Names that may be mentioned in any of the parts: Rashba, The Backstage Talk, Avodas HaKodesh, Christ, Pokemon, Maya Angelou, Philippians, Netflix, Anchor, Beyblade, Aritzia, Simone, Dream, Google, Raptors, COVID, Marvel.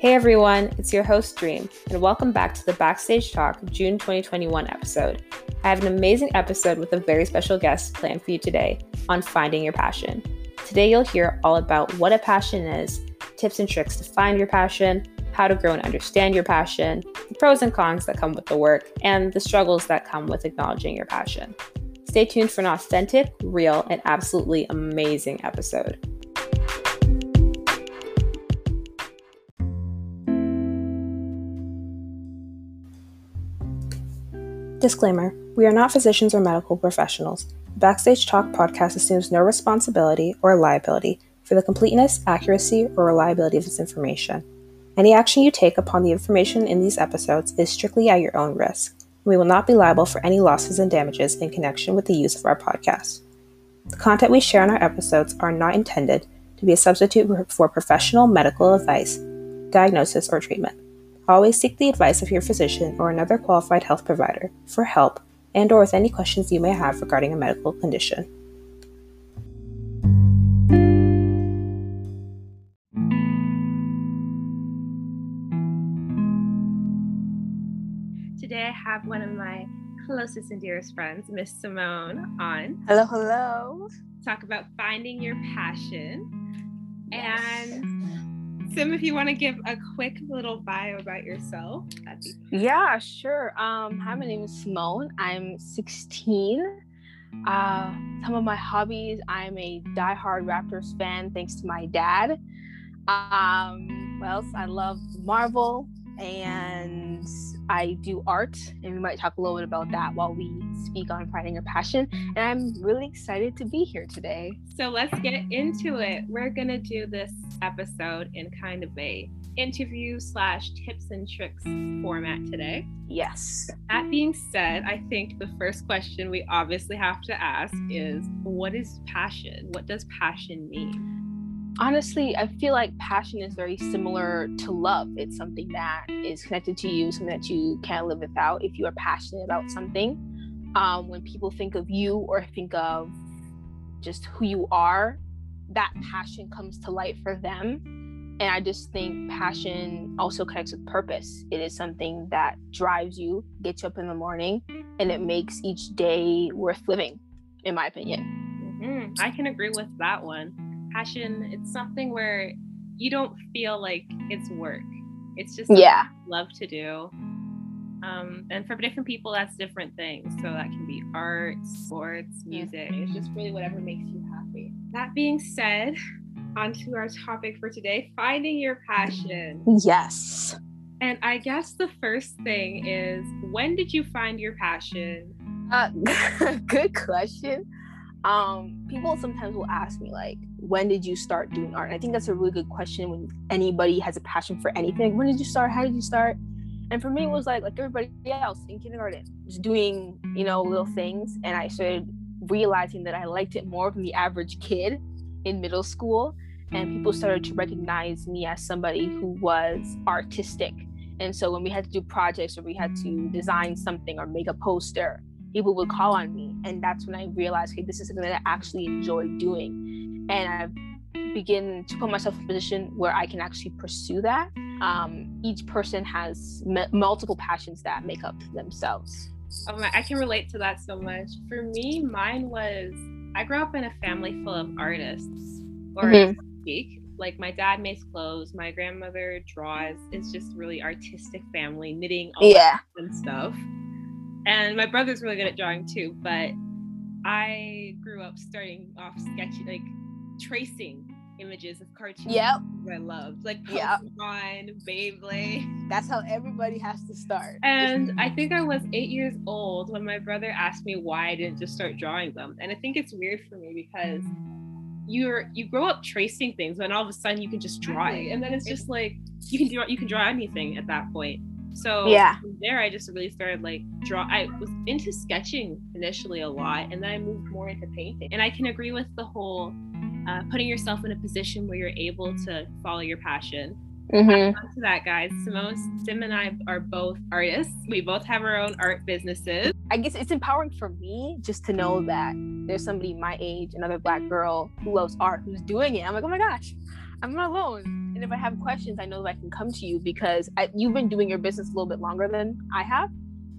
Hey everyone, it's your host Dream, and welcome back to the Backstage Talk June 2021 episode. I have an amazing episode with a very special guest planned for you today on finding your passion. Today you'll hear all about what a passion is, tips and tricks to find your passion, how to grow and understand your passion, the pros and cons that come with the work, and the struggles that come with acknowledging your passion. Stay tuned for an authentic, real, and absolutely amazing episode. Disclaimer, we are not physicians or medical professionals. The Backstage Talk podcast assumes no responsibility or liability for the completeness, accuracy, or reliability of this information. Any action you take upon the information in these episodes is strictly at your own risk. We will not be liable for any losses and damages in connection with the use of our podcast. The content we share in our episodes are not intended to be a substitute for professional medical advice, diagnosis, or treatment. Always seek the advice of your physician or another qualified health provider for help and/or with any questions you may have regarding a medical condition. Today I have one of my closest and dearest friends, Miss Simone, on. Hello, hello. Talk about finding your passion. Yes. And Sim, if you want to give a quick little bio about yourself, that'd be fun. Yeah, sure. Hi, my name is Simone. I'm 16. Some of my hobbies, I'm a diehard Raptors fan, thanks to my dad. What else? I love Marvel, and I do art, and we might talk a little bit about that while we speak on finding your passion. And I'm really excited to be here today. So let's get into it. We're gonna do this episode in kind of a interview/tips and tricks format today. Yes. That being said, I think the first question we obviously have to ask is, what is passion? What does passion mean? Honestly, I feel like passion is very similar to love. It's something that is connected to you, something that you can't live without if you are passionate about something. When people think of you or think of just who you are, that passion comes to light for them. And I just think passion also connects with purpose. It is something that drives you, gets you up in the morning, and it makes each day worth living, in my opinion. Mm-hmm. I can agree with that one. Passion, it's something where you don't feel like it's work. It's just something you love to do. And for different people, that's different things. So that can be art, sports, music. It's just really whatever makes you happy. That being said, on to our topic for today, finding your passion. Yes. And I guess the first thing is, when did you find your passion? Good question. People sometimes will ask me, like, when did you start doing art? And I think that's a really good question when anybody has a passion for anything. When did you start? How did you start? And for me, it was like everybody else in kindergarten, just doing, little things. And I started realizing that I liked it more than the average kid in middle school. And people started to recognize me as somebody who was artistic. And so when we had to do projects or we had to design something or make a poster, people would call on me. And that's when I realized, hey, this is something that I actually enjoy doing. And I begin to put myself in a position where I can actually pursue that. Each person has multiple passions that make up themselves. Oh my, I can relate to that so much. For me, mine was, I grew up in a family full of artists, or so to speak. Like, my dad makes clothes, my grandmother draws. It's just really artistic family, knitting, all that fun stuff. And my brother's really good at drawing too, but I grew up starting off sketching, like tracing images of cartoons I loved, like Pokemon, Beyblade. That's how everybody has to start. And I think I was 8 years old when my brother asked me why I didn't just start drawing them. And I think it's weird for me because you grow up tracing things, and all of a sudden you can just draw it, and then it's just like you can draw anything at that point. So from there, I just really started I was into sketching initially a lot, and then I moved more into painting. And I can agree with the whole putting yourself in a position where you're able to follow your passion. Back to that, guys. Sim and I are both artists. We both have our own art businesses. I guess it's empowering for me just to know that there's somebody my age, another Black girl who loves art, who's doing it. I'm like, oh my gosh, I'm not alone. And if I have questions, I know that I can come to you, because you've been doing your business a little bit longer than I have.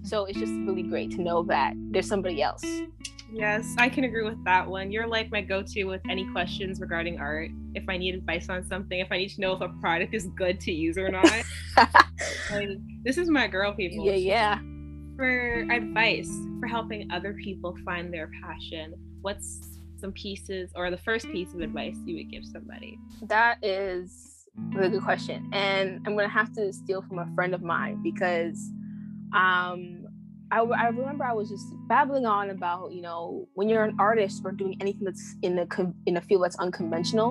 So it's just really great to know that there's somebody else. Yes, I can agree with that one. You're like my go-to with any questions regarding art. If I need advice on something, if I need to know if a product is good to use or not. Like, this is my girl, people. Yeah. For advice, for helping other people find their passion, what's some pieces or the first piece of advice you would give somebody? That is a really good question. And I'm going to have to steal from a friend of mine, because I remember I was just babbling on about, you know, when you're an artist or doing anything that's in a field that's unconventional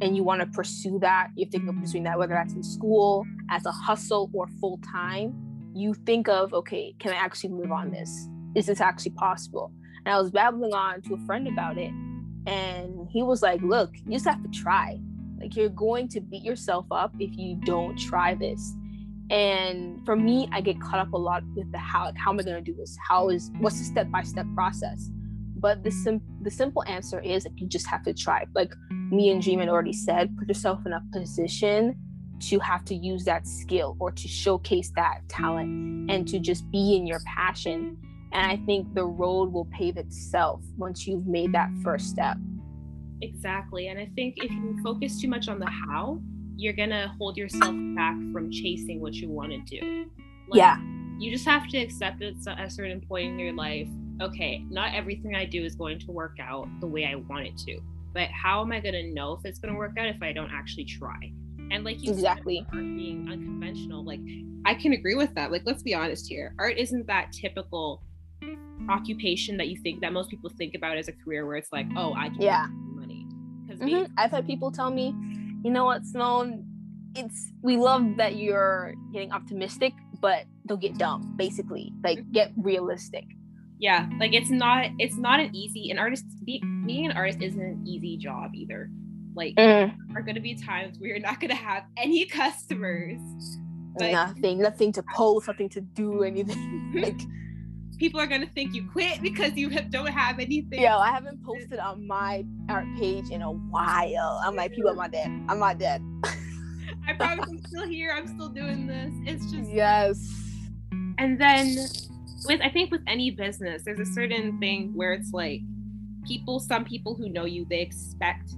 and you want to pursue that, you think of pursuing that, whether that's in school, as a hustle, or full time, you think of, okay, can I actually live on this? Is this actually possible? And I was babbling on to a friend about it, and he was like, look, you just have to try. Like, you're going to beat yourself up if you don't try this. And for me, I get caught up a lot with the how. Like, how am I going to do this? What's the step-by-step process? But the simple answer is, like, you just have to try. Like me and Dream had already said, put yourself in a position to have to use that skill or to showcase that talent and to just be in your passion. And I think the road will pave itself once you've made that first step. Exactly. And I think if you focus too much on the how, you're gonna hold yourself back from chasing what you want to do. Like, yeah, you just have to accept it at a certain point in your life. Okay, not everything I do is going to work out the way I want it to, but how am I gonna know if it's gonna work out if I don't actually try? And like you said, art being unconventional, like I can agree with that. Like, let's be honest here, art isn't that typical occupation that you think that most people think about as a career, where it's like, oh, I can make money. Because I've had people tell me, you know what, Simone, we love that you're getting optimistic, but don't get dumb, basically. Like, get realistic. Yeah, like it's not an easy, being an artist isn't an easy job either. Like, there are going to be times where you're not going to have any customers. Nothing to post, nothing to do, anything. Like, people are going to think you quit because you don't have anything. Yo, I haven't posted on my art page in a while. I'm like, people, I'm not dead. I promise I'm still here. I'm still doing this. It's just... Yes. And then, I think with any business, there's a certain thing where it's like, some people who know you, they expect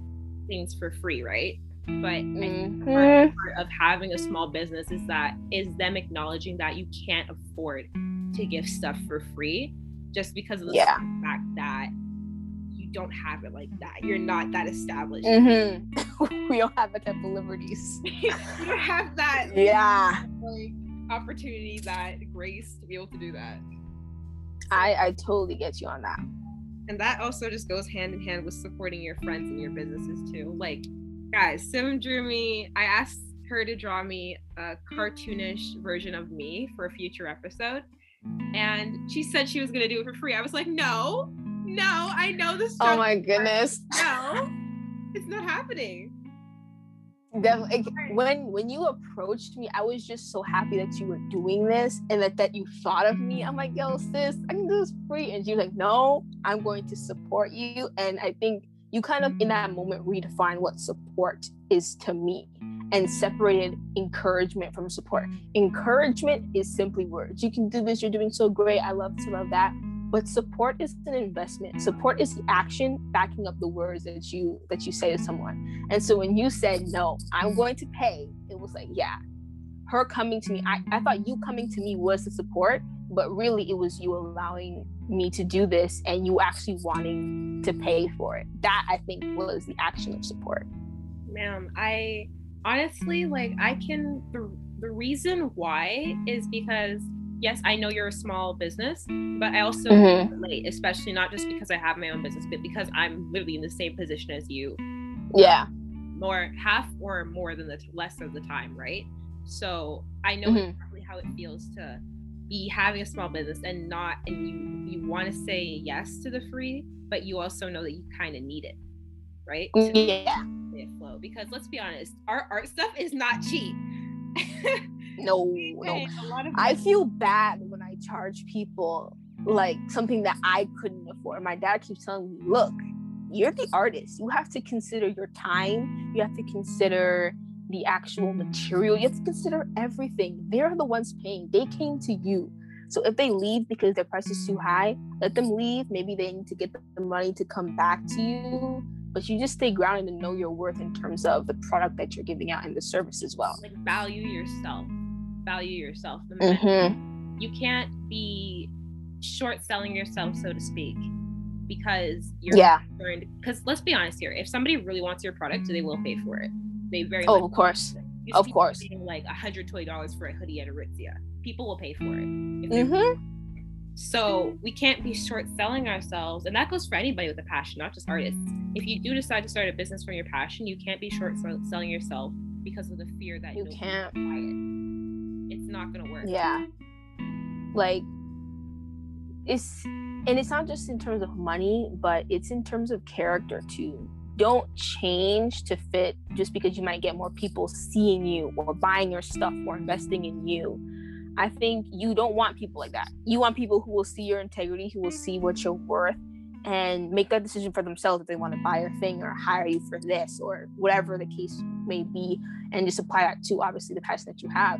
things for free, right? But I think the hard part of having a small business is them acknowledging that you can't afford to give stuff for free, just because of the fact that you don't have it like that. You're not that established. Mm-hmm. We don't have the type of liberties. You don't have that like opportunity, that grace to be able to do that. I totally get you on that. And that also just goes hand in hand with supporting your friends and your businesses too. Like, guys, Sim drew me. I asked her to draw me a cartoonish version of me for a future episode, and she said she was gonna do it for free. I was like, no, I know this. Oh my goodness! No, it's not happening. Definitely. When you approached me, I was just so happy that you were doing this and that you thought of me. I'm like, yo, sis, I can do this free. And she was like, no, I'm going to support you. And I think you kind of, in that moment, redefine what support is to me, and separated encouragement from support. Encouragement is simply words. You can do this. You're doing so great. I love to love that. But support is an investment. Support is the action backing up the words that you say to someone. And so when you said, no, I'm going to pay, it was like, yeah, her coming to me. I thought you coming to me was the support, but really it was you allowing me to do this and you actually wanting to pay for it. That, I think, was the action of support. Ma'am, I honestly, like, I can, the reason why is because, yes, I know you're a small business, but I also relate, especially not just because I have my own business, but because I'm literally in the same position as you. Yeah. Less of the time, right? So I know exactly how it feels to be having a small business and you want to say yes to the free, but you also know that you kind of need it, right? Yeah. It flow, because let's be honest, our art stuff is not cheap. No. I feel bad when I charge people like something that I couldn't afford. My dad keeps telling me, look, you're the artist. You have to consider your time. You have to consider the actual material. You have to consider everything. They're the ones paying. They came to you. So if they leave because their price is too high, let them leave. Maybe they need to get the money to come back to you. But you just stay grounded and know your worth in terms of the product that you're giving out and the service as well. Like, value yourself. Value yourself. Mm-hmm. You can't be short selling yourself, so to speak, because you're concerned. Because let's be honest here, if somebody really wants your product, they will pay for it. They very much of course. Of course. Like $120 for a hoodie at Aritzia. People will pay for it. Mm-hmm. So we can't be short selling ourselves. And that goes for anybody with a passion, not just artists. If you do decide to start a business from your passion, you can't be short selling yourself because of the fear that you can't buy it. It's not going to work. Yeah. Like, it's not just in terms of money, but it's in terms of character too. Don't change to fit just because you might get more people seeing you or buying your stuff or investing in you. I think you don't want people like that. You want people who will see your integrity, who will see what you're worth and make that decision for themselves if they want to buy your thing or hire you for this or whatever the case may be, and just apply that to obviously the passion that you have.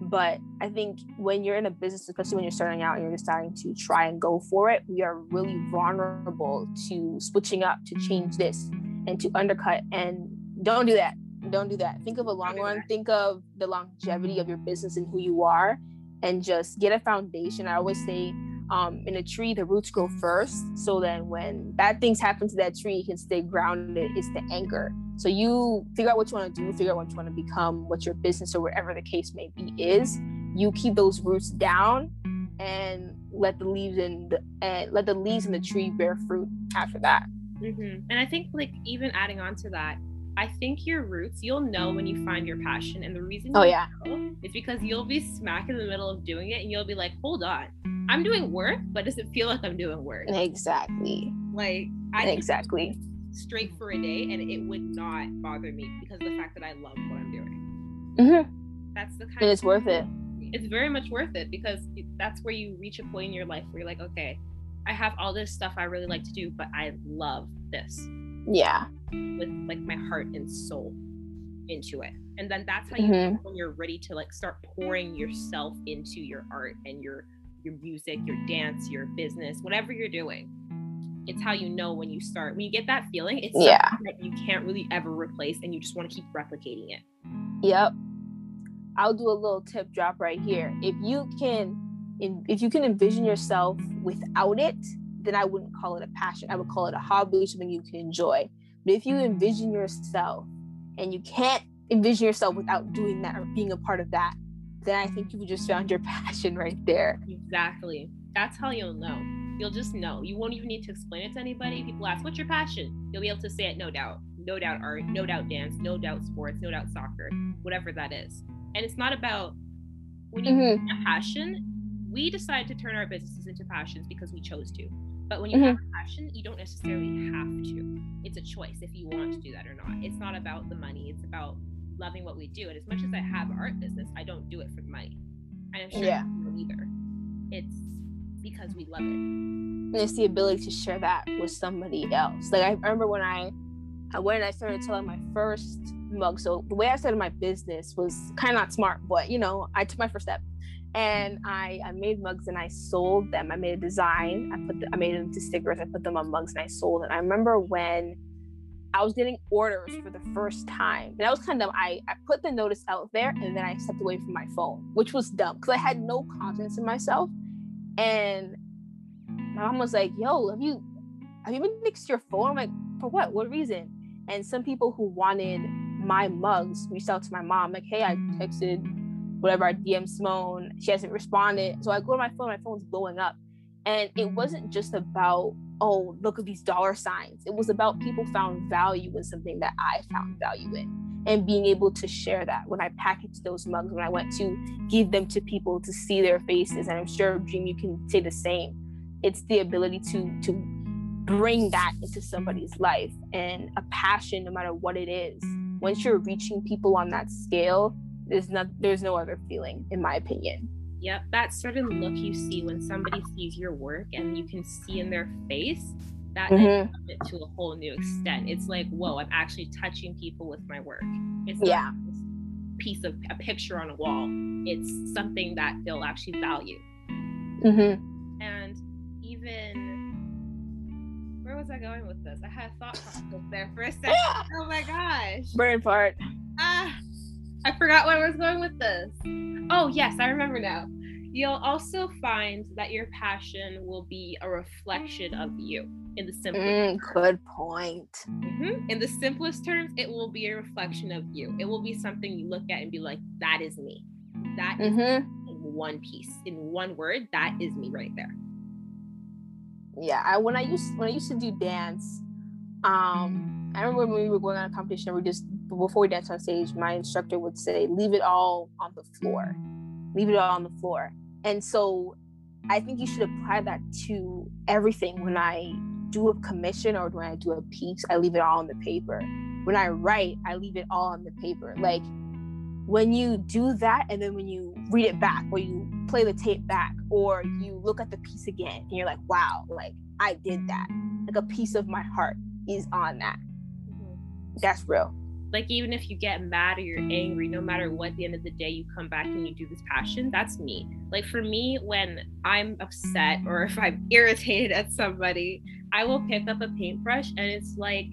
But I think when you're in a business, especially when you're starting out and you're deciding to try and go for it, we are really vulnerable to switching up, to change this and to undercut. And don't do that. Don't do that. Think of a long run. Think of the longevity of your business and who you are, and just get a foundation. I always say, in a tree, the roots grow first. So then when bad things happen to that tree, you can stay grounded. It's the anchor. So you figure out what you want to do, figure out what you want to become, what your business or whatever the case may be is. You keep those roots down and let the leaves in the tree bear fruit after that. Mm-hmm. And I think, like, even adding on to that, I think your roots, you'll know when you find your passion. And the reason you know is because you'll be smack in the middle of doing it and you'll be like, hold on, I'm doing work, but does it feel like I'm doing work? Exactly. Like, I exactly straight for a day and it would not bother me because of the fact that I love what I'm doing. Mm-hmm. That's the kind of it's worth it. It's very much worth it, because that's where you reach a point in your life where you're like, okay, I have all this stuff I really like to do, but I love this. Yeah. With, like, my heart and soul into it. And then that's how you know when you're ready to, like, start pouring yourself into your art and your music, your dance, your business, whatever you're doing. It's how you know when you start. When you get that feeling, it's something that you can't really ever replace, and you just want to keep replicating it. Yep. I'll do a little tip drop right here. If you can envision yourself without it, then I wouldn't call it a passion. I would call it a hobby, something you can enjoy. But if you envision yourself and you can't envision yourself without doing that or being a part of that, then I think you just found your passion right there. Exactly. That's how you'll know. You'll just know. You won't even need to explain it to anybody. People ask, what's your passion? You'll be able to say it, no doubt. No doubt art, no doubt dance, no doubt sports, no doubt soccer, whatever that is. And it's not about when you have a passion. We decide to turn our businesses into passions because we chose to. But when you have a passion, you don't necessarily have to. It's a choice if you want to do that or not. It's not about the money. It's about loving what we do. And as much as I have an art business, I don't do it for the money. And I'm sure you don't either. It's because we love it. And it's the ability to share that with somebody else. Like, I remember when I went and I started selling my first mug. So the way I started my business was kind of not smart, but, you know, I took my first step. And I made mugs and I sold them. I made a design. I made them into stickers. I put them on mugs and I sold them. I remember when I was getting orders for the first time. And that was kind of dumb. I put the notice out there and then I stepped away from my phone, which was dumb because I had no confidence in myself. And my mom was like, yo, have you been fixed your phone? I'm like, for what? What reason? And some people who wanted my mugs reached out to my mom. Like, hey, I texted whatever, I DM Simone, she hasn't responded. So I go to my phone's blowing up. And it wasn't just about, oh, look at these dollar signs. It was about people found value in something that I found value in, and being able to share that. When I packaged those mugs, when I went to give them to people to see their faces, and I'm sure, Dream, you can say the same. It's the ability to bring that into somebody's life, and a passion, no matter what it is. Once you're reaching people on that scale, there's no other feeling, in my opinion. Yep, that certain look you see when somebody sees your work and you can see in their face that mm-hmm. it to a whole new extent. It's like, whoa, I'm actually touching people with my work. It's not yeah. a piece of a picture on a wall. It's something that they'll actually value. Mm-hmm. And even, where was I going with this? I had a thought process there for a second. Oh my gosh. Brain fart. I forgot where I was going with this. Oh yes, I remember now. You'll also find that your passion will be a reflection of you in the simplest terms. Good point. Mm-hmm. In the simplest terms, it will be a reflection of you. It will be something you look at and be like, that is me. That mm-hmm. is in one piece. In one word, that is me right there. Yeah, when I used to do dance, I remember when we were going on a competition, before we danced on stage, my instructor would say, leave it all on the floor. And so I think you should apply that to everything. When I do a commission or when I do a piece, I leave it all on the paper. When I write, I leave it all on the paper. Like, when you do that, and then when you read it back, or you play the tape back, or you look at the piece again, and you're like, wow, like, I did that. Like, a piece of my heart is on that. Mm-hmm. That's real. Like, even if you get mad or you're angry, no matter what, at the end of the day, you come back and you do this passion. That's me. Like, for me, when I'm upset or if I'm irritated at somebody, I will pick up a paintbrush, and it's like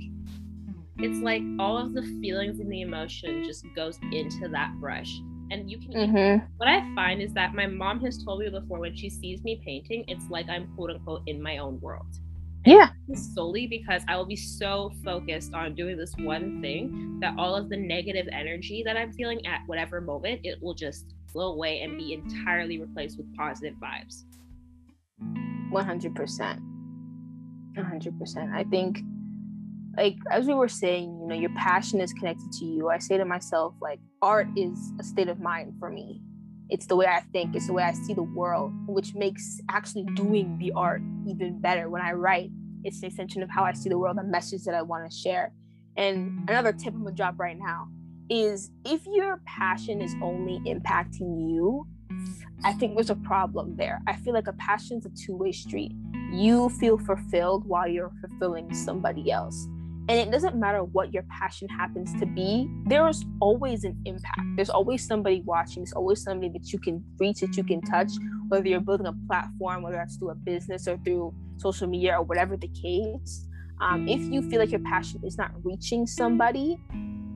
all of the feelings and the emotion just goes into that brush. And you can mm-hmm. what I find is that my mom has told me before, when she sees me painting, it's like I'm quote unquote in my own world. Yeah. Solely because I will be so focused on doing this one thing that all of the negative energy that I'm feeling at whatever moment, it will just flow away and be entirely replaced with positive vibes. 100%. I think, like, as we were saying, you know, your passion is connected to you. I say to myself, like, art is a state of mind for me. It's the way I think, it's the way I see the world, which makes actually doing the art even better. When I write, it's an extension of how I see the world, the message that I want to share. And another tip I'm gonna drop right now is, if your passion is only impacting you, I think there's a problem there. I feel like a passion's a two-way street. You feel fulfilled while you're fulfilling somebody else. And it doesn't matter what your passion happens to be, there is always an impact. There's always somebody watching. There's always somebody that you can reach, that you can touch, whether you're building a platform, whether that's through a business or through social media or whatever the case. If you feel like your passion is not reaching somebody,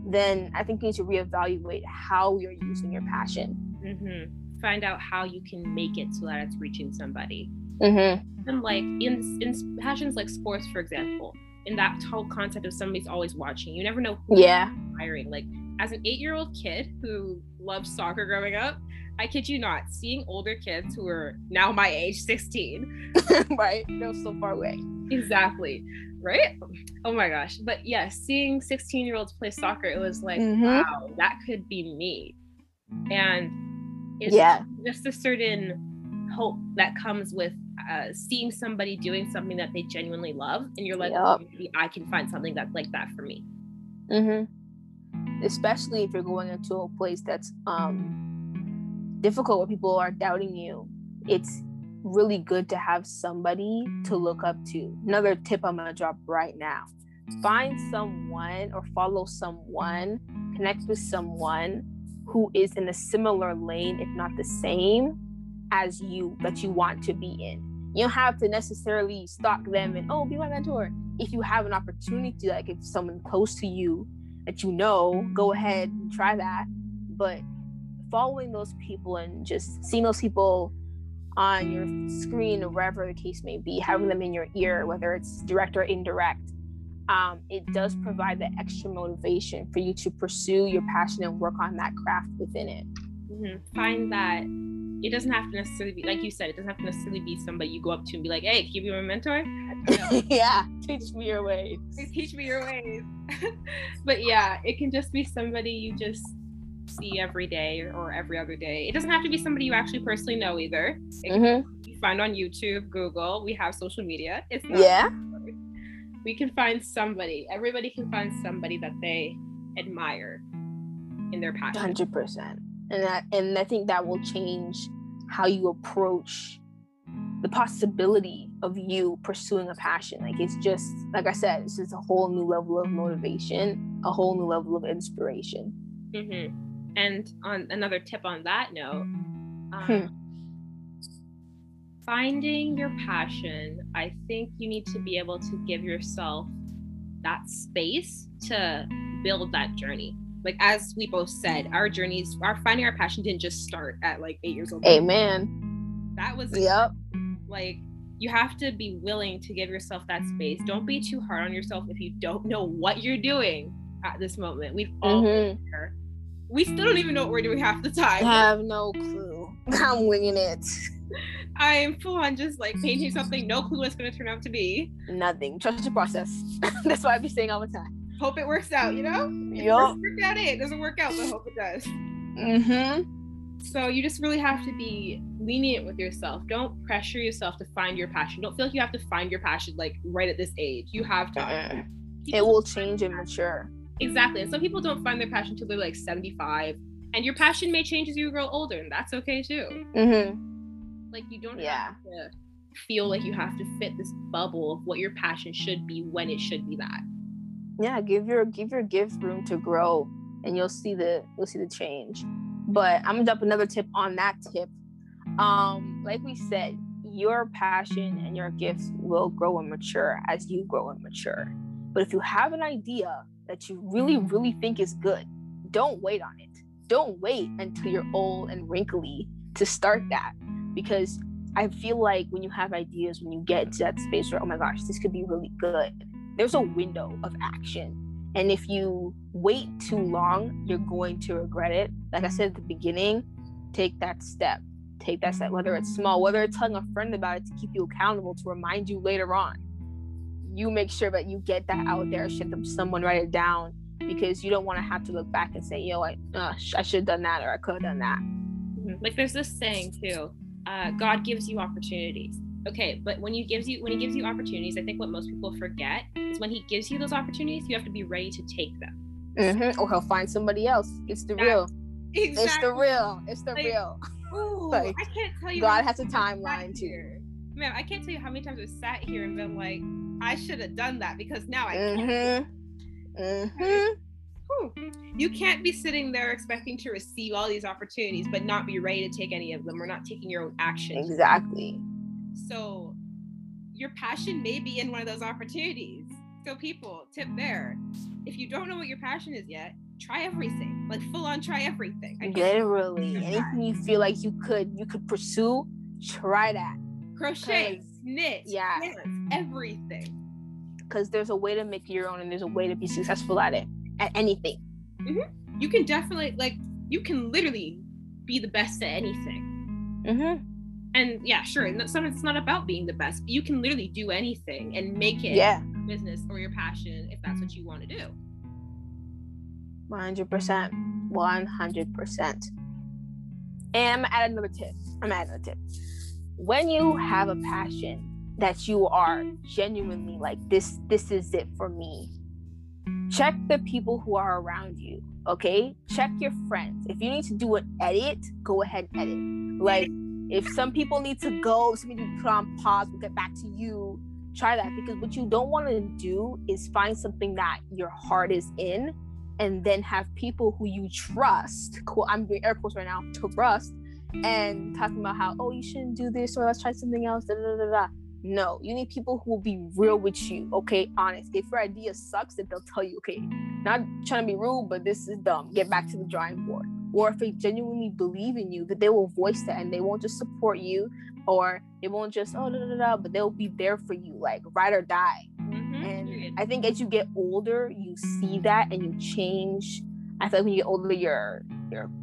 then I think you need to reevaluate how you're using your passion. Mm-hmm. Find out how you can make it so that it's reaching somebody. Mm-hmm. And like in passions like sports, for example, in that whole concept of somebody's always watching, you never know who yeah. you're hiring. Like, as an 8-year-old kid who loved soccer growing up, I kid you not, seeing older kids who are now my age, 16, right, they're so far away. Exactly, right? Oh my gosh. But yeah, seeing 16-year-olds play soccer, it was like, mm-hmm. wow, that could be me. And it's yeah. just a certain hope that comes with seeing somebody doing something that they genuinely love, and you're like, yep. oh, maybe I can find something that's like that for me. Mm-hmm. Especially if you're going into a place that's difficult, where people are doubting you. It's really good to have somebody to look up to. Another tip I'm gonna drop right now: find someone or follow someone, connect with someone who is in a similar lane, if not the same as you, that you want to be in. You don't have to necessarily stalk them and, oh, be my mentor. If you have an opportunity, like if someone close to you that you know, go ahead and try that. But following those people and just seeing those people on your screen or wherever the case may be, having them in your ear, whether it's direct or indirect, it does provide the extra motivation for you to pursue your passion and work on that craft within it. Mm-hmm. Find that. It doesn't have to necessarily be, like you said, it doesn't have to necessarily be somebody you go up to and be like, hey, can you be my mentor? No. Yeah, teach me your ways. Teach me your ways. But yeah, it can just be somebody you just see every day or every other day. It doesn't have to be somebody you actually personally know either. It can mm-hmm. be found on YouTube, Google. We have social media. It's not yeah. We can find somebody. Everybody can find somebody that they admire in their passion. 100%. And I think that will change how you approach the possibility of you pursuing a passion. Like, it's just, like I said, it's just a whole new level of motivation, a whole new level of inspiration. Mm-hmm. And on another tip on that note, finding your passion, I think you need to be able to give yourself that space to build that journey. Like, as we both said, our journeys, our finding our passion didn't just start at like 8 years old. Amen. That was, yep. Like, you have to be willing to give yourself that space. Don't be too hard on yourself if you don't know what you're doing at this moment. We've all been there. We still don't even know what we're doing half the time. I have no clue. I'm winging it. I am full on just like painting something, no clue what it's going to turn out to be. Nothing. Trust the process. That's what I be saying all the time. Hope it works out, you know? Yep. It doesn't work out, but hope it does. Mm-hmm. So you just really have to be lenient with yourself. Don't pressure yourself to find your passion. Don't feel like you have to find your passion like right at this age. You have to. It will change and mature. Exactly. And some people don't find their passion until they're like 75. And your passion may change as you grow older, and that's okay too. Mm-hmm. Like, you don't have to feel like you have to fit this bubble of what your passion should be when it should be that. Yeah, give your gift room to grow, and you'll see the change. But I'm gonna drop another tip on that tip. Like we said, your passion and your gifts will grow and mature as you grow and mature. But if you have an idea that you really, really think is good, don't wait on it. Don't wait until you're old and wrinkly to start that. Because I feel like when you have ideas, when you get into that space where, oh my gosh, this could be really good, there's a window of action. And if you wait too long, you're going to regret it. Like I said at the beginning, take that step, whether it's small, whether it's telling a friend about it to keep you accountable, to remind you later on. You make sure that you get that out there, share them, someone write it down, because you don't want to have to look back and say, yo, I should have done that, or I could have done that. Mm-hmm. Like, there's this saying too, God gives you opportunities. Okay, but when he gives you opportunities, I think what most people forget is when he gives you those opportunities, you have to be ready to take them. Mm-hmm. Or he'll find somebody else. Exactly. It's the real. Ooh, like, I can't tell you. God has a timeline too. Man, I can't tell you how many times I've sat here and been like, I should have done that, because now I can't. Mm-hmm. You can't be sitting there expecting to receive all these opportunities but not be ready to take any of them, or not taking your own action. Exactly. So your passion may be in one of those opportunities. So people, tip there. If you don't know what your passion is yet, try everything. Like, full on try everything. Literally. Anything you feel like you could pursue, try that. Crochet, knit, dance, everything. Because there's a way to make your own, and there's a way to be successful at it, at anything. Mm-hmm. You can definitely, like, you can literally be the best at anything. Mm-hmm. And yeah, sure, it's not about being the best, but you can literally do anything and make it your business or your passion, if that's what you want to do. 100%. And I'm gonna add another tip. When you have a passion that you are genuinely like, this is it for me, check the people who are around you. Okay, check your friends. If you need to do an edit, go ahead and edit. Like, if some people need to go, some people need to put on pause, we'll get back to you. Try that, because what you don't want to do is find something that your heart is in, and then have people who you trust, I'm doing air quotes right now, trust, and talking about how, oh, you shouldn't do this, or let's try something else, da, da, da, da. No, you need people who will be real with you, okay, honest. If your idea sucks, then they'll tell you, okay, not trying to be rude, but this is dumb, get back to the drawing board. Or if they genuinely believe in you, that they will voice that, and they won't just support you, or they won't just, oh, da, da, da, but they'll be there for you, like, ride or die. Mm-hmm. And I think as you get older, you see that and you change. I feel like when you get older, your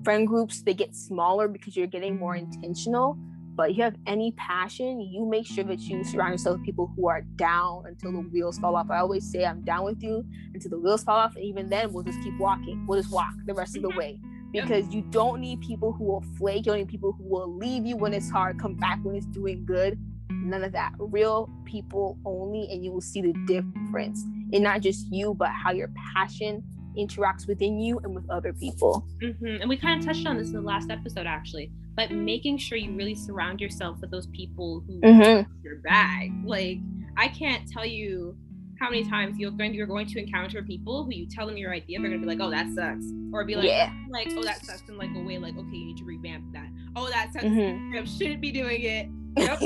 friend groups, they get smaller because you're getting more intentional. But if you have any passion, you make sure that you surround yourself with people who are down until the wheels fall off. I always say, I'm down with you until the wheels fall off. And even then, we'll just keep walking. We'll just walk the rest of the way. Because you don't need people who will flake. You don't need people who will leave you when it's hard, come back when it's doing good. None of that. Real people only, and you will see the difference in not just you, but how your passion interacts within you and with other people. Mm-hmm. And we kind of touched on this in the last episode, actually, but making sure you really surround yourself with those people who mm-hmm. your bag. Like, I can't tell you how many times you're going to encounter people who you tell them your idea, they're going to be like, oh, that sucks. Or be like, yeah. like, oh, that sucks in like a way, like, okay, you need to revamp that. Oh, that sucks. Mm-hmm. You shouldn't be doing it. Yeah.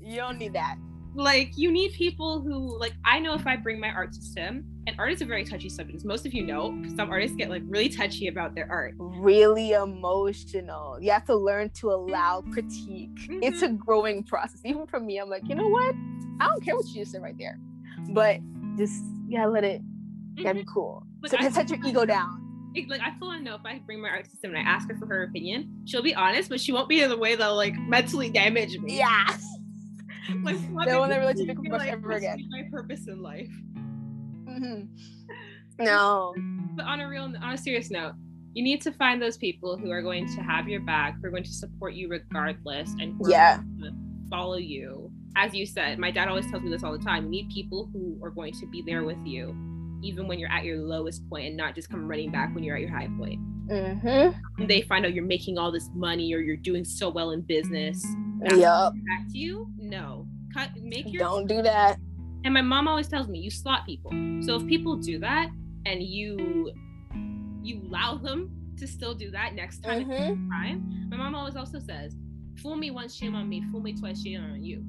You don't need that. Like, you need people who, like, I know if I bring my art to STEM, and art is a very touchy subject, as most of you know, some artists get, like, really touchy about their art. Really emotional. You have to learn to allow critique. Mm-hmm. It's a growing process. Even for me, I'm like, you know what? I don't care what you just said right there. But just, yeah, let it get mm-hmm. cool. Like, so set your ego down. Like, I feel I know if I bring my art to STEM and I ask her for her opinion, she'll be honest, but she won't be in the way that'll, like, mentally damage me. Yeah. Like, no one that relates to the book ever again. My purpose in life. Mm-hmm. No. But on a serious note, you need to find those people who are going to have your back, who are going to support you regardless, and who yeah. are going to follow you. As you said, my dad always tells me this all the time. You need people who are going to be there with you, even when you're at your lowest point, and not just come running back when you're at your high point. Mm-hmm. They find out you're making all this money or you're doing so well in business. Yep. Back to you? No. Don't do that. And my mom always tells me, you slot people. So if people do that and you allow them to still do that next time, mm-hmm. it's time. My mom always also says, fool me once, shame on me. Fool me twice, shame on you.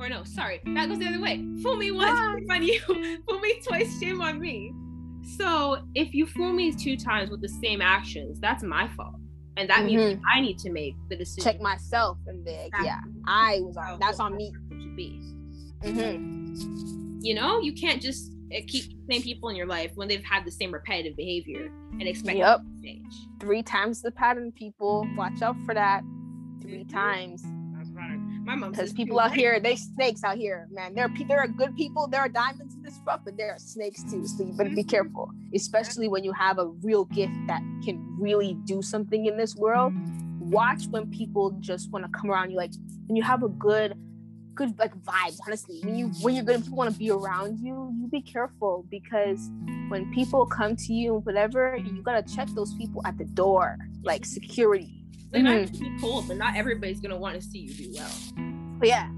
Or no, sorry, that goes the other way. Fool me once, shame on you. Fool me twice, shame on me. So if you fool me 2 times with the same actions, that's my fault. And that means mm-hmm. I need to make the decision. Check myself and then, yeah, I was on, that's on me. Mm-hmm. You know, you can't just keep the same people in your life when they've had the same repetitive behavior and expect yep. them to change. 3 times the pattern, people. Watch out for that. 3 times. That's right. My mom says, because people out here, they snakes out here, man. There are good people. There are diamonds in this rough, but there are snakes too. So you better be careful, especially when you have a real gift that can really do something in this world. Watch when people just want to come around you, like, when you have a good like vibes. Honestly, when you're good and people want to be around you, you be careful, because when people come to you, whatever, you gotta check those people at the door, like security. They might be cool, but not everybody's gonna want to see you do well. But yeah,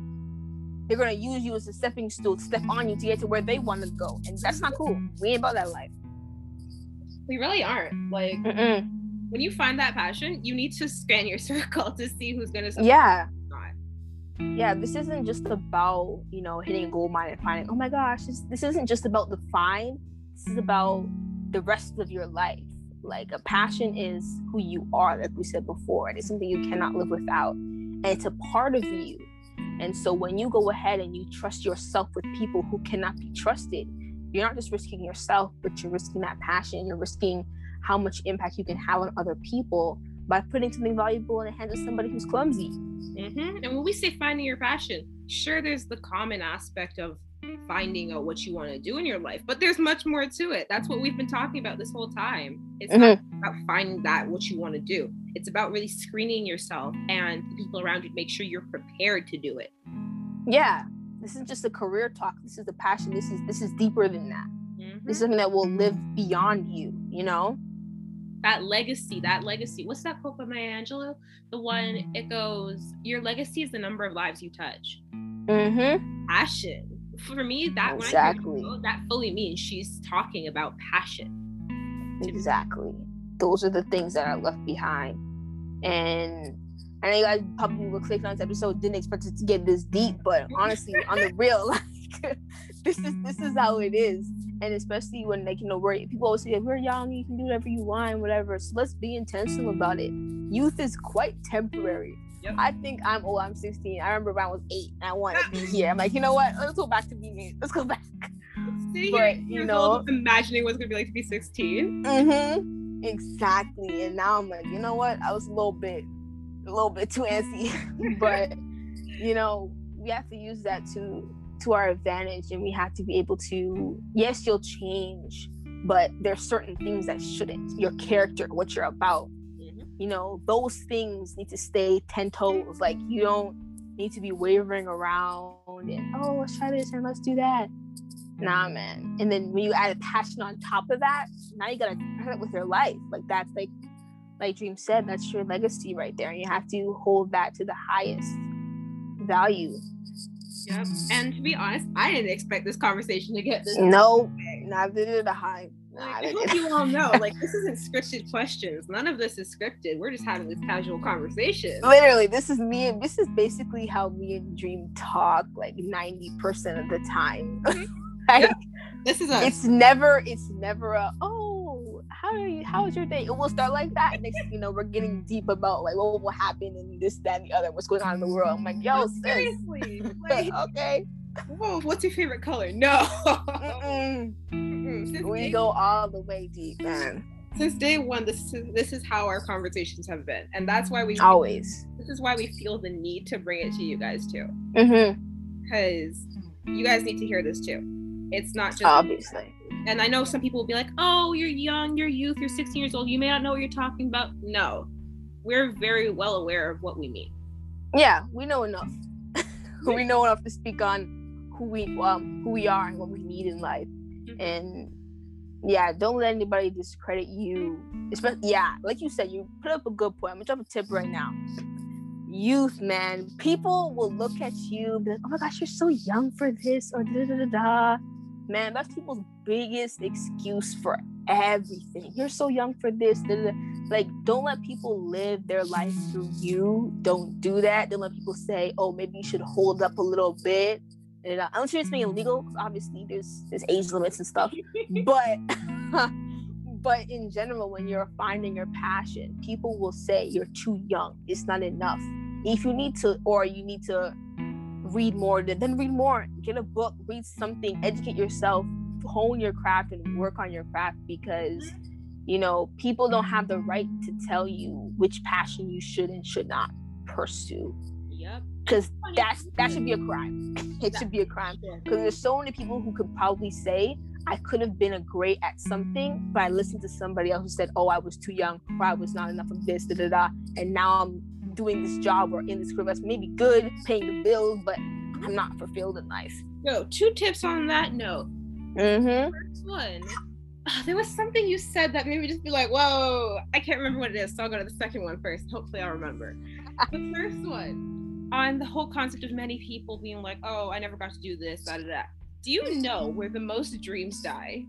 they're gonna use you as a stepping stool, step on you to get to where they want to go, and that's not cool. We ain't about that life. We really aren't. Like, when you find that passion, you need to scan your circle to see who's gonna support yeah. you. Yeah, this isn't just about, you know, hitting a gold mine and finding, oh my gosh, this isn't just about the find. This is about the rest of your life. Like, a passion is who you are, like we said before. And it's something you cannot live without. And it's a part of you. And so when you go ahead and you trust yourself with people who cannot be trusted, you're not just risking yourself, but you're risking that passion. You're risking how much impact you can have on other people by putting something valuable in the hands of somebody who's clumsy. Mm-hmm. And when we say finding your passion, sure, there's the common aspect of finding out what you want to do in your life, but there's much more to it. That's what we've been talking about this whole time. It's mm-hmm. not about finding that what you want to do. It's about really screening yourself and the people around you to make sure you're prepared to do it. Yeah, this isn't just a career talk. This is the passion. This is deeper than that. Mm-hmm. This is something that will live beyond you, you know? That legacy. What's that quote by Maya Angelou? The one, it goes, your legacy is the number of lives you touch. Mm-hmm. Passion. For me, that exactly. When I hear quote, that fully means she's talking about passion. Exactly. Those are the things that are left behind. And I know you guys probably will click on this episode, didn't expect it to get this deep, but honestly, on the real, like, this is how it is. And especially when, like, you know, people always say, we're young, you can do whatever you want, whatever. So let's be intentional about it. Youth is quite temporary. Yep. I think I'm old. I'm 16. I remember when I was 8 and I wanted to be here. I'm like, you know what? Let's go back to being 8. Let's go back. Sitting but, here, you know, imagining what it's going to be like to be 16. Mm-hmm. Exactly. And now I'm like, you know what? I was a little bit too antsy. But, you know, we have to use that to our advantage, and we have to be able to, yes, you'll change, but there's certain things that shouldn't. Your character, what you're about, mm-hmm. you know, those things need to stay 10 toes. Like, you don't need to be wavering around and, oh, let's try this and let's do that. Nah, man. And then when you add a passion on top of that, now you gotta pair it with your life. Like, that's like Dream said, that's your legacy right there. And you have to hold that to the highest value. Yep. And to be honest, I didn't expect this conversation to get this. No, not to the high. Like, I hope you all know, like, this isn't scripted questions. None of this is scripted. We're just having this casual conversation. Literally, this is basically how me and Dream talk, like, 90% of the time. Like, yep. This is us. It's never a, oh, how's your day? It will start like that. Next thing you know, we're getting deep about, like, what will happen and this, that, and the other. What's going on in the world? I'm like, yo, sis. Seriously. Like, okay. Whoa, what's your favorite color? No. We go all the way deep, man. Since day one, this is how our conversations have been, and that's why we always. This is why we feel the need to bring it to you guys too, because you guys need to hear this too. It's not just obviously. And I know some people will be like, "Oh, you're young, you're youth, you're 16 years old. You may not know what you're talking about." No, we're very well aware of what we mean. Yeah, we know enough. We know enough to speak on who we are and what we need in life. And yeah, don't let anybody discredit you. Especially, yeah, like you said, you put up a good point. I'm gonna drop a tip right now. Youth, man, people will look at you and be like, "Oh my gosh, you're so young for this," or da da da da. Man, that's people's biggest excuse for everything. "You're so young for this." Da, da, da. Like, don't let people live their life through you. Don't do that. Don't let people say, "Oh, maybe you should hold up a little bit." And unless you're just being illegal, obviously there's age limits and stuff, but in general, when you're finding your passion, people will say you're too young, it's not enough. If you need to, or you need to read more, then read more, get a book, read something, educate yourself, hone your craft and work on your craft, because you know people don't have the right to tell you which passion you should and should not pursue. Yep. Because that should be a crime. It should be a crime, because there's so many people who could probably say, "I could have been a great at something, but I listened to somebody else who said, 'Oh, I was too young,' or 'I was not enough of this, da da da,' and now I'm doing this job or in this career that's maybe good, paying the bills, but I'm not fulfilled in life." No, two tips on that note. First one, there was something you said that made me just be like, "Whoa, I can't remember what it is," so I'll go to the second one first. Hopefully I'll remember. The first one, on the whole concept of many people being like, "Oh, I never got to do this, da da da." Do you know where the most dreams die?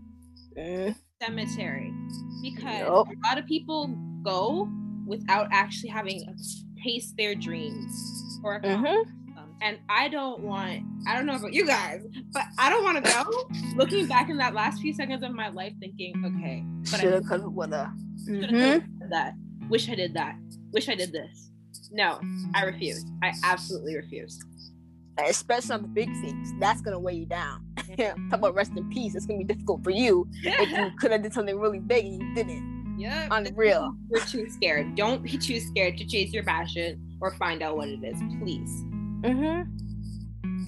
Cemetery. Because a lot of people go without actually having taste their dreams or and I don't know about you guys, but I don't want to go looking back in that last few seconds of my life thinking, "Okay, but should have done that. Wish I did that. Wish I did this." No, I refuse. I absolutely refuse. Especially on the big things. That's going to weigh you down. Talk about rest in peace. It's going to be difficult for you if you could have done something really big and you didn't. Yeah. Unreal. You're too scared. Don't be too scared to chase your passion or find out what it is, please.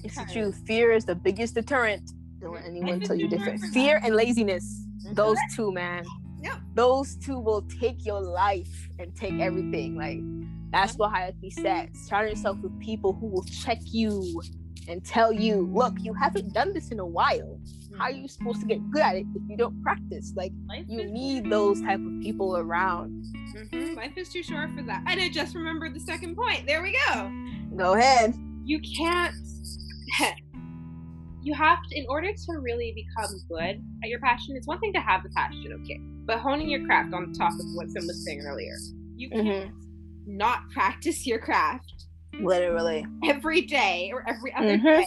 It's the truth. Fear is the biggest deterrent. Don't let anyone tell you different. Fear and laziness. Those two, man. Yep. Those two will take your life and take everything. Like, that's what Hayati said. Surround yourself with people who will check you and tell you, "Look, you haven't done this in a while. How are you supposed to get good at it if you don't practice?" Like, you need those type of people around. Life is too short for that. And I just remembered the second point. There we go. Go ahead. You can't. You have to, in order to really become good at your passion, it's one thing to have the passion, okay, but honing your craft on top of what Sim was saying earlier. You can't not practice your craft literally every day or every other day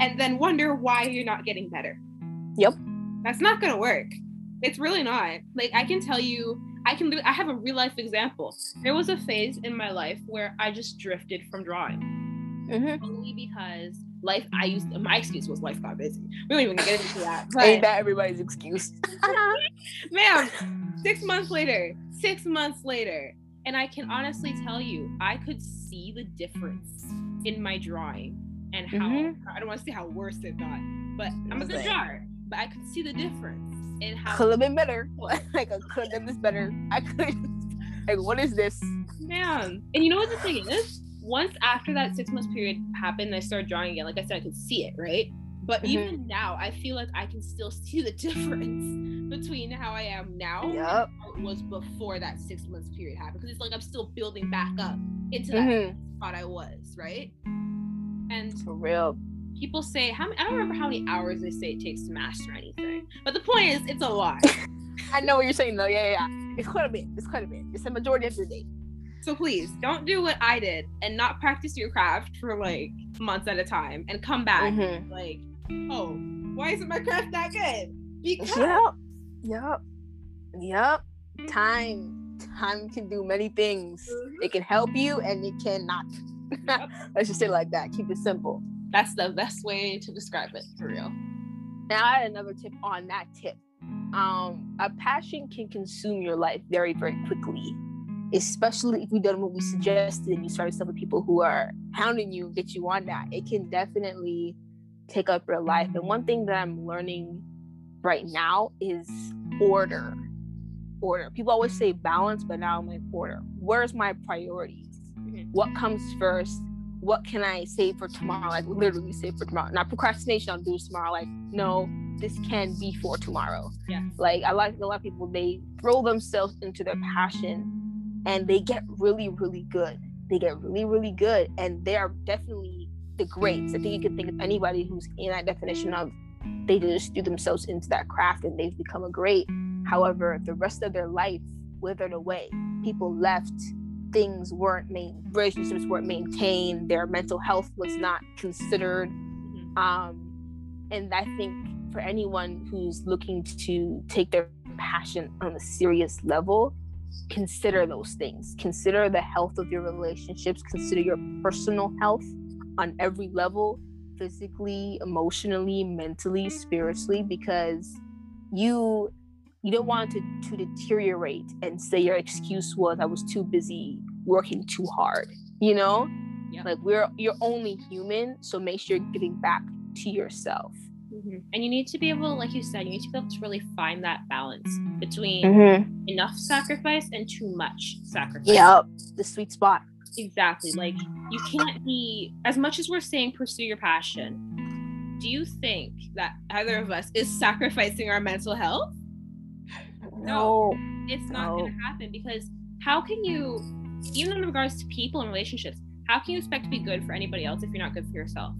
and then wonder why you're not getting better. Yep. That's not gonna work. It's really not. Like, I can tell you, I have a real life example. There was a phase in my life where I just drifted from drawing only because life, my excuse was life got busy. We don't even get into that. Ain't that everybody's excuse? Ma'am, 6 months later. And I can honestly tell you, I could see the difference in my drawing and how, I don't want to say how worse it got, but I'm a good drawer, but I could see the difference in how. Could have been better. Like, I could have done this better. I could. Like, what is this? Man. And you know what the thing is? Once after that 6 months period happened, I started drawing again. Like I said, I could see it, right? But mm-hmm. even now, I feel like I can still see the difference between how I am now yep. and how it was before that 6 months period happened. Because it's like I'm still building back up into that mm-hmm. spot I was, right? And for real. People say, I don't remember how many hours they say it takes to master anything. But the point is, it's a lot. I know what you're saying, though. Yeah. It's quite a bit. It's the majority of your day. So please, don't do what I did and not practice your craft for, like, months at a time and come back mm-hmm. like, oh, why isn't my craft that good? Because... Yep. Mm-hmm. Time can do many things. Mm-hmm. It can help you and it cannot. Yep. Let's just say it like that. Keep it simple. That's the best way to describe it, for real. Now, I had another tip on that tip. A passion can consume your life very, very quickly, especially if you've done what we suggested and you start yourself with people who are hounding you, get you on that. It can definitely take up your life. And one thing that I'm learning right now is order. People always say balance, but now I'm like, order. Where's my priorities? What comes first? What can I save for tomorrow? Like, literally save for tomorrow. Not procrastination, I'll do it tomorrow. Like, no, this can be for tomorrow. Yeah. Like, I like a lot of people, they throw themselves into their passion and they get really, really good. And they are definitely the greats. I think you can think of anybody who's in that definition of they just do themselves into that craft and they've become a great. However, the rest of their life withered away. People left. Things weren't maintained, relationships weren't maintained, their mental health was not considered. And I think for anyone who's looking to take their passion on a serious level, consider those things. Consider the health of your relationships, consider your personal health on every level, physically, emotionally, mentally, spiritually, because you don't want to deteriorate and say your excuse was I was too busy working too hard, you know? Yep. Like you're only human, so make sure you're giving back to yourself. Mm-hmm. And you need to be able, like you said, you need to be able to really find that balance between mm-hmm. enough sacrifice and too much sacrifice. Yep, the sweet spot. Exactly, like you can't be, as much as we're saying pursue your passion, do you think that either of us is sacrificing our mental health? No, it's not going to happen, because how can you, even in regards to people and relationships, how can you expect to be good for anybody else if you're not good for yourself?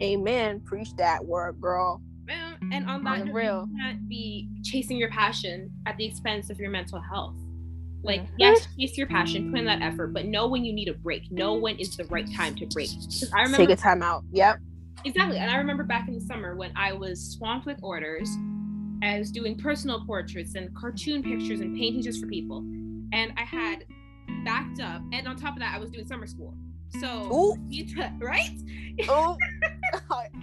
Amen. Preach that word, girl. And on that, real. You can't be chasing your passion at the expense of your mental health. Like, mm-hmm. yes, chase your passion, put in that effort, but know when you need a break. Know when is the right time to break. Because I remember take a time out. Yep. Exactly. And I remember back in the summer when I was swamped with orders. I was doing personal portraits and cartoon pictures and paintings just for people, and I had backed up, and on top of that I was doing summer school, so right? Oh,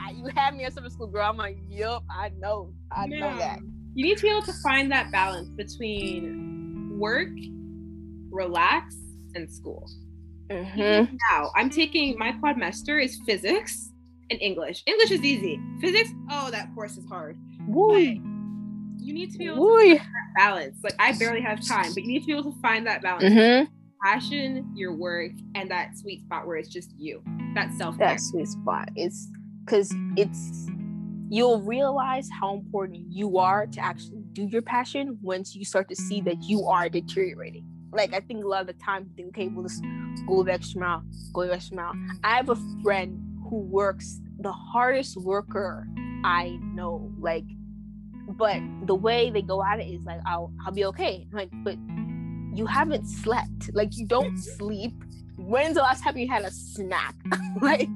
you had me at summer school, girl. I'm like, yup, I know that. You need to be able to find that balance between work, relax, and school. Mm-hmm. Now I'm taking my quadmester is physics and English is easy. Physics, that course is hard. You need to be able to find that balance. Like, I barely have time, but you need to be able to find that balance. Mm-hmm. Passion, your work, and that sweet spot where it's just you. That self-care. That sweet spot. It's because you'll realize how important you are to actually do your passion once you start to see that you are deteriorating. Like, I think a lot of the time, you think, okay, we'll just go the extra mile. I have a friend who works, the hardest worker I know, like, but the way they go at it is like, I'll be okay. I'm like, but you haven't slept. Like, you don't sleep. When's the last time you had a snack? Like,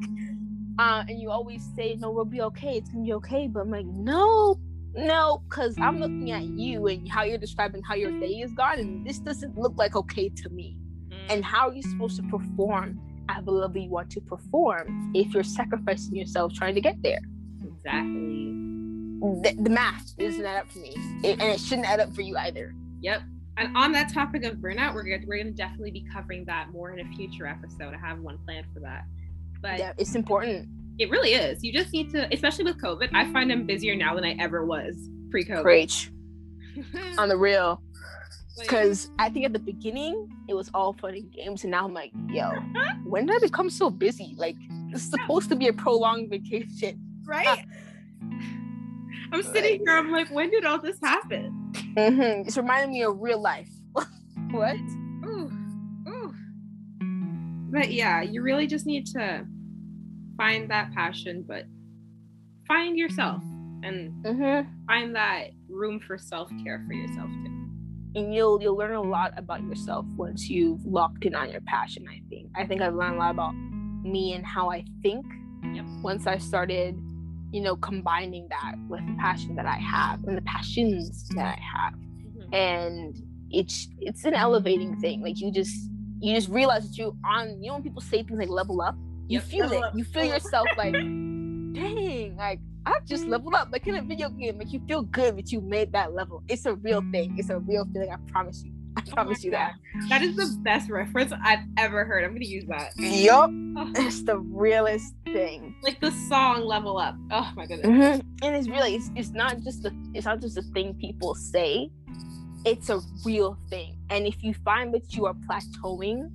and you always say, no, we'll be okay. It's gonna be okay. But I'm like, no, because I'm looking at you and how you're describing how your day is gone, and this doesn't look like okay to me. And how are you supposed to perform at the level you want to perform if you're sacrificing yourself trying to get there? Exactly. The math doesn't add up for me, and it shouldn't add up for you either. Yep. And on that topic of burnout, we're going to definitely be covering that more in a future episode. I have one planned for that. But yeah, it's important. It really is. You just need to, especially with COVID, I find I'm busier now than I ever was pre-COVID. Preach. On the real. Because I think at the beginning, it was all fun and games. And now I'm like, yo, when did I become so busy? Like, it's supposed to be a prolonged vacation. Right? I'm sitting here, I'm like, when did all this happen? Mm-hmm. It's reminding me of real life. What? Ooh. But yeah, you really just need to find that passion, but find yourself and find that room for self-care for yourself too. And you'll learn a lot about yourself once you've locked in on your passion, I think. I think I've learned a lot about me and how I think. Yep. Once I started, combining that with the passion that I have and the passions that I have. Mm-hmm. And it's an elevating thing. Like you just realize that when people say things like level up, you feel yourself like, dang, like I've just leveled up. Like in a video game, like you feel good that you made that level. It's a real thing. It's a real feeling. I promise you that. That is the best reference I've ever heard. I'm gonna use that. Yup. Oh. It's the realest thing. Like the song "Level Up." Oh my goodness. Mm-hmm. And it's really, it's not just a thing people say. It's a real thing. And if you find that you are plateauing,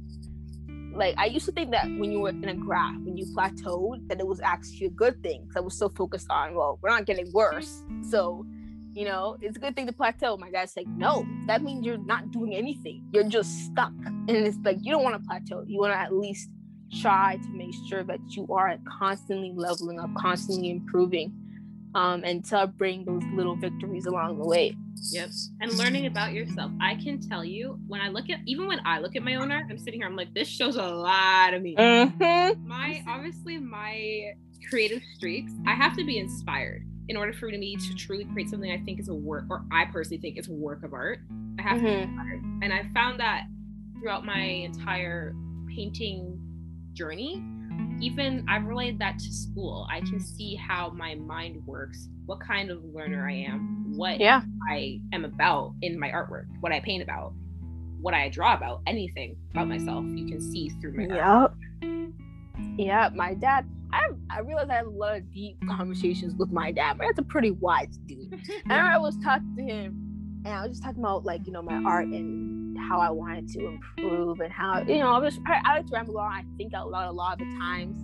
like I used to think that when you were in a graph, when you plateaued, that it was actually a good thing. Because I was so focused on, well, we're not getting worse, so it's a good thing to plateau. My dad's like, no, that means you're not doing anything. You're just stuck, and it's like you don't want to plateau. You want to at least try to make sure that you are constantly leveling up, constantly improving, and celebrating those little victories along the way. Yes, and learning about yourself. I can tell you, when I look at my own art, I'm sitting here, I'm like, this shows a lot of me. Mm-hmm. Obviously my creative streaks, I have to be inspired in order for me to truly create something I think is a work, or I personally think it's a work of art. I have to be inspired, and I found that throughout my entire painting journey. Even I've related that to school. I can see how my mind works, what kind of learner I am, what I am about in my artwork, what I paint about, what I draw about, anything about myself you can see through my art. Yeah, my dad, I realized I had a lot of deep conversations with my dad. My dad's a pretty wise dude. And I was talking to him, and I was just talking about my art and how I wanted to improve, and how I like to ramble on. I think out loud a lot of the times.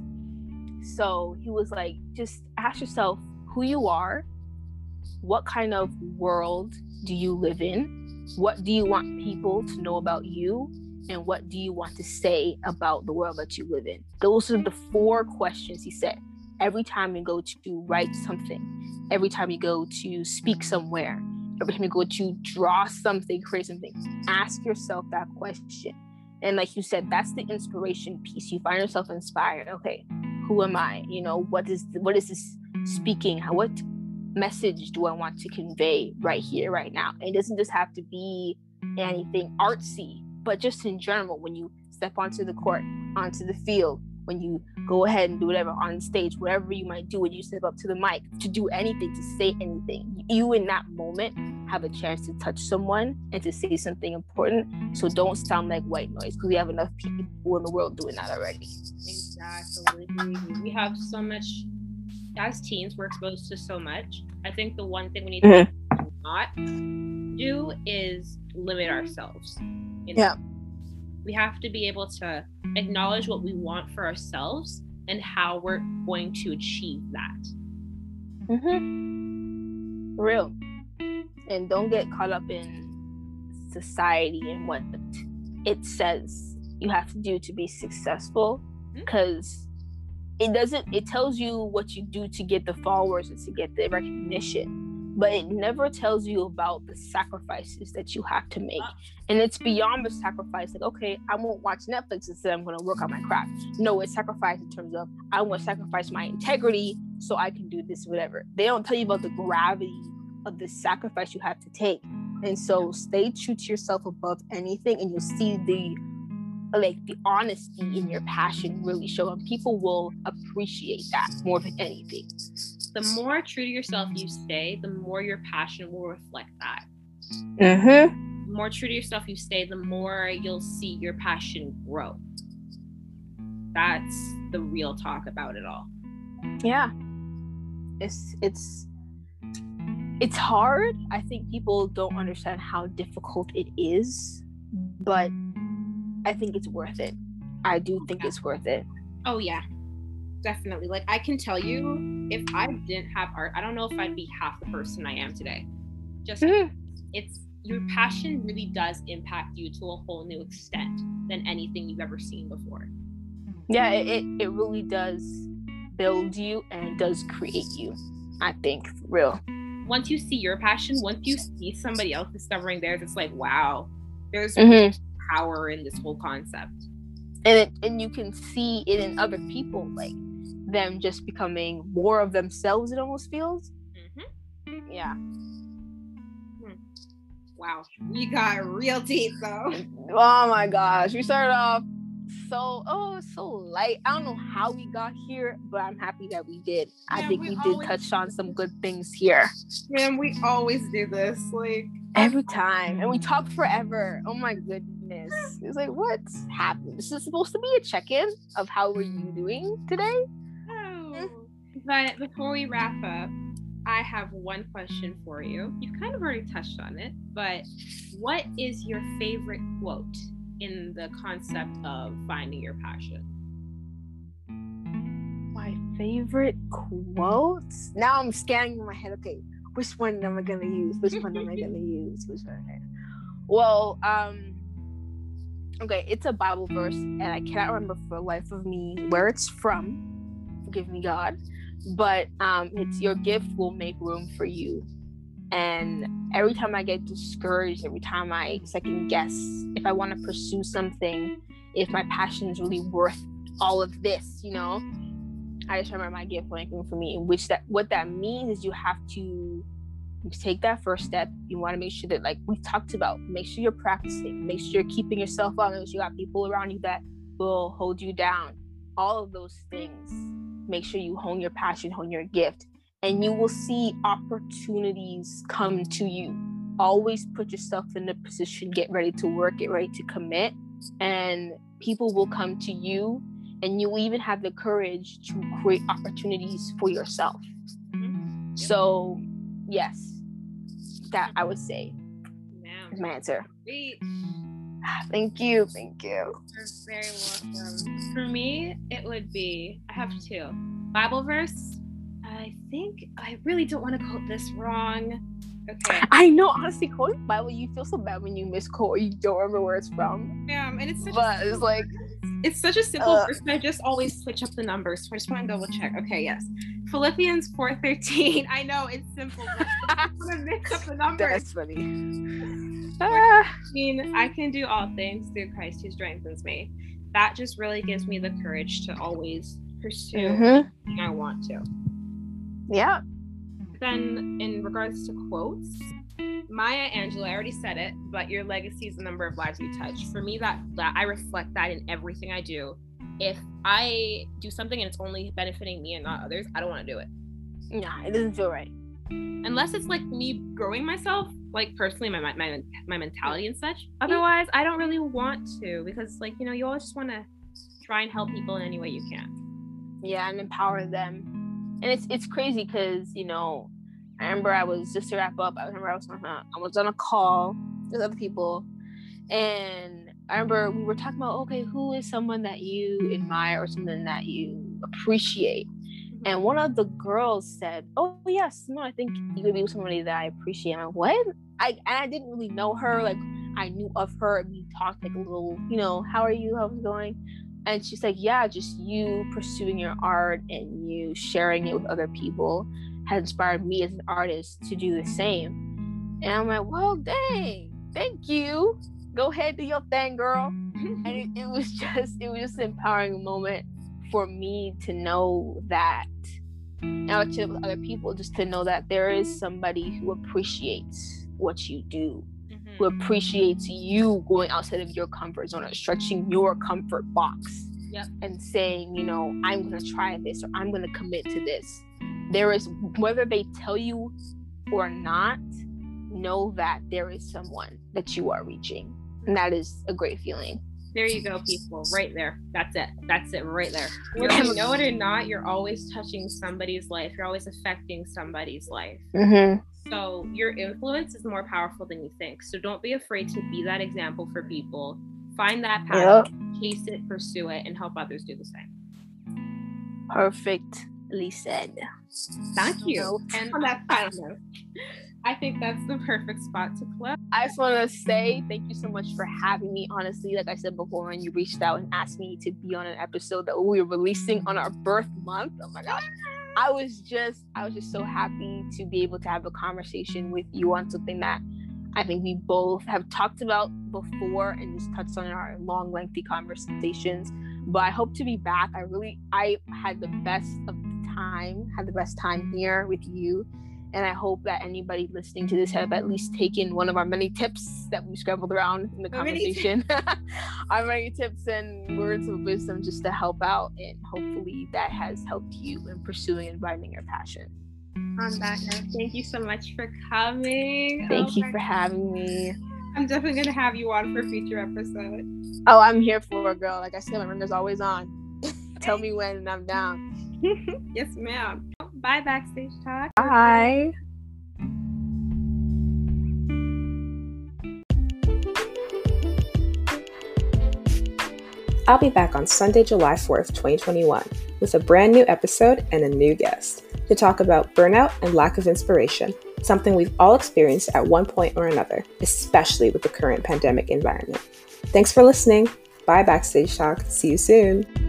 So he was like, just ask yourself who you are, what kind of world do you live in, what do you want people to know about you, and what do you want to say about the world that you live in. Those are the four questions he said. Every time you go to write something, every time you go to speak somewhere, every time you go to draw something, create something, ask yourself that question. And like you said, that's the inspiration piece. You find yourself inspired. Okay, who am I? What is this speaking? What message do I want to convey right here, right now? And it doesn't just have to be anything artsy, but just in general, when you step onto the court, onto the field, when you go ahead and do whatever on stage, whatever you might do, when you step up to the mic, to do anything, to say anything, you in that moment have a chance to touch someone and to say something important. So don't sound like white noise, because we have enough people in the world doing that already. Exactly. We have so much, as teens, we're exposed to so much. I think the one thing we need to not do is limit ourselves. We have to be able to acknowledge what we want for ourselves and how we're going to achieve that. For real. And don't get caught up in society and what it says you have to do to be successful, because it tells you what you do to get the followers and to get the recognition, but it never tells you about the sacrifices that you have to make. And it's beyond the sacrifice, like, okay, I won't watch Netflix instead, I'm gonna work on my craft. No, it's sacrifice in terms of, I want to sacrifice my integrity so I can do this, whatever. They don't tell you about the gravity of the sacrifice you have to take. And so stay true to yourself above anything, and you'll see the honesty in your passion really show, and people will appreciate that more than anything. The more true to yourself you stay, the more your passion will reflect that. The more true to yourself you stay, the more you'll see your passion grow. That's the real talk about it all. Yeah. It's hard. I think people don't understand how difficult it is, but I think it's worth it. I do think it's worth it. Oh yeah. Definitely. Like, I can tell you, if I didn't have art, I don't know if I'd be half the person I am today. Just it's your passion really does impact you to a whole new extent than anything you've ever seen before. Yeah, it really does build you and does create you, I think, for real. Once you see your passion, once you see somebody else discovering theirs, it's like, wow, there's power in this whole concept. And you can see it in other people, like them just becoming more of themselves, it almost feels. Mm-hmm. Yeah. Wow, we got real deep though. Oh my gosh, we started off so light. I don't know how we got here, but I'm happy that we did. I think we did touch on some good things here. Man, we always do this, like every time, and we talk forever. Oh my goodness, it's like, what's happened? This is supposed to be a check-in of how were you doing today. But before we wrap up, I have one question for you. You've kind of already touched on it, but what is your favorite quote in the concept of finding your passion? My favorite quotes? Now I'm scanning in my head. Okay, which one am I going to use? Well, okay, it's a Bible verse, and I cannot remember for the life of me where it's from. Forgive me, God. But it's your gift will make room for you. And every time I get discouraged, every time I second guess if I want to pursue something, if my passion is really worth all of this, you know, I just remember my gift will make room for me. In which that what that means is you have to take that first step. You want to make sure that, like we talked about, make sure you're practicing, make sure you're keeping yourself up, make sure you got people around you that will hold you down. All of those things. Make sure you hone your passion, hone your gift, and you will see opportunities come to you. Always put yourself in a position, get ready to work, get ready to commit, and people will come to you, and you will even have the courage to create opportunities for yourself. Mm-hmm. So, yes, that I would say is my answer. Sweet. Thank you. You're very welcome. For me, it would be, I have two. Bible verse. I think I really don't want to quote this wrong. Okay. I know, honestly, quoting Bible, you feel so bad when you misquote or you don't remember where it's from. Yeah, and it's such a simple verse, but I just always switch up the numbers. So I just want to double check. Okay, yes. Philippians 4:13. I know it's simple, but I'm gonna mix up the numbers. That's funny. I can do all things through Christ who strengthens me. That just really gives me the courage to always pursue everything I want to. Yeah. Then in regards to quotes, Maya Angelou, I already said it, but your legacy is the number of lives you touch. For me, that I reflect that in everything I do. If I do something and it's only benefiting me and not others, I don't want to do it. Nah, it doesn't feel right. Unless it's like me growing myself, like personally, my mentality and such. Otherwise, I don't really want to, because, like, you know, you always just want to try and help people in any way you can. Yeah, and empower them. And it's crazy because, you know, I remember I was, just to wrap up, I was on a call with other people, and I remember we were talking about, okay, who is someone that you admire or something that you appreciate? And one of the girls said, "Oh yes, no, I think you would be somebody that I appreciate." And I'm like, "What?" I didn't really know her. Like, I knew of her. We talked like a little, you know, "How are you? How's it going?" And she's like, "Yeah, just you pursuing your art and you sharing it with other people has inspired me as an artist to do the same." And I'm like, "Well, dang, thank you. Go ahead, do your thing, girl." And it was just an empowering moment for me to know that, and I would share it with other people, just to know that there is somebody who appreciates what you do, who appreciates you going outside of your comfort zone or stretching your comfort box, and saying, you know, I'm going to try this or I'm going to commit to this. There is, whether they tell you or not, know that there is someone that you are reaching. And that is a great feeling. There you go, people. Right there. That's it right there. Whether you know it or not, you're always touching somebody's life. You're always affecting somebody's life. Mm-hmm. So your influence is more powerful than you think. So don't be afraid to be that example for people. Find that path, chase it, pursue it, and help others do the same. Perfectly said. Thank you. And on that final note, I think that's the perfect spot to close. I just want to say thank you so much for having me. Honestly, like I said before, when you reached out and asked me to be on an episode that we were releasing on our birth month, oh my gosh, I was just so happy to be able to have a conversation with you on something that I think we both have talked about before and just touched on in our long, lengthy conversations. But I hope to be back. I had the best of the time, here with you. And I hope that anybody listening to this have at least taken one of our many tips that we scrambled around in the conversation. Our many tips and words of wisdom just to help out. And hopefully that has helped you in pursuing and finding your passion. On that note, thank you so much for coming. Thank you for having me. I'm definitely going to have you on for a future episode. Oh, I'm here for it, girl. Like I said, my ringer's always on. Tell me when and I'm down. Yes, ma'am. Bye, Backstage Talk. Bye. I'll be back on Sunday, July 4th, 2021 with a brand new episode and a new guest to talk about burnout and lack of inspiration, something we've all experienced at one point or another, especially with the current pandemic environment. Thanks for listening. Bye, Backstage Talk. See you soon.